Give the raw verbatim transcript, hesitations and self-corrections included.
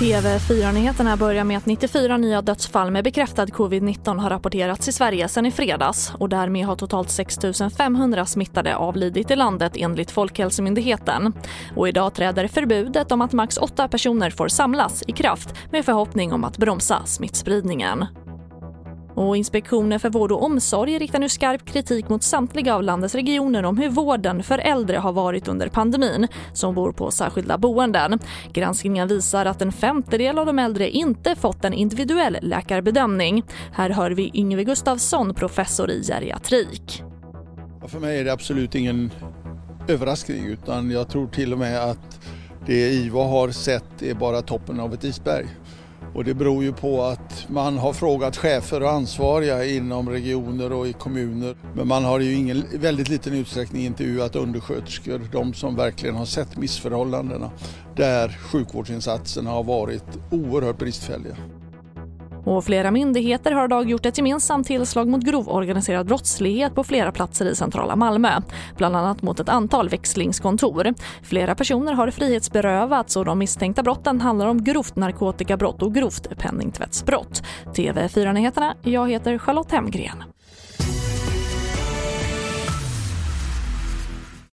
T V fyra-nyheterna börjar med att nittiofyra nya dödsfall med bekräftad covid nitton har rapporterats i Sverige sedan i fredags, och därmed har totalt sex tusen femhundra smittade avlidit i landet enligt Folkhälsomyndigheten. Och idag träder förbudet om att max åtta personer får samlas i kraft med förhoppning om att bromsa smittspridningen. Och Inspektionen för vård och omsorg riktar nu skarp kritik mot samtliga av landets regioner om hur vården för äldre har varit under pandemin som bor på särskilda boenden. Granskningen visar att en femtedel av de äldre inte fått en individuell läkarbedömning. Här hör vi Yngve Gustafsson, professor i geriatrik. För mig är det absolut ingen överraskning, utan jag tror till och med att det I V O har sett är bara toppen av ett isberg. Och det beror ju på att man har frågat chefer och ansvariga inom regioner och i kommuner. Men man har ju ingen, väldigt liten utsträckning intervjuat undersköterskor, de som verkligen har sett missförhållandena. Där sjukvårdsinsatserna har varit oerhört bristfälliga. Och flera myndigheter har idag gjort ett gemensamt tillslag mot grov organiserad brottslighet på flera platser i centrala Malmö. Bland annat mot ett antal växlingskontor. Flera personer har frihetsberövats, och de misstänkta brotten handlar om grovt narkotikabrott och grovt penningtvättsbrott. T V fyra-nyheterna, jag heter Charlotte Hemgren.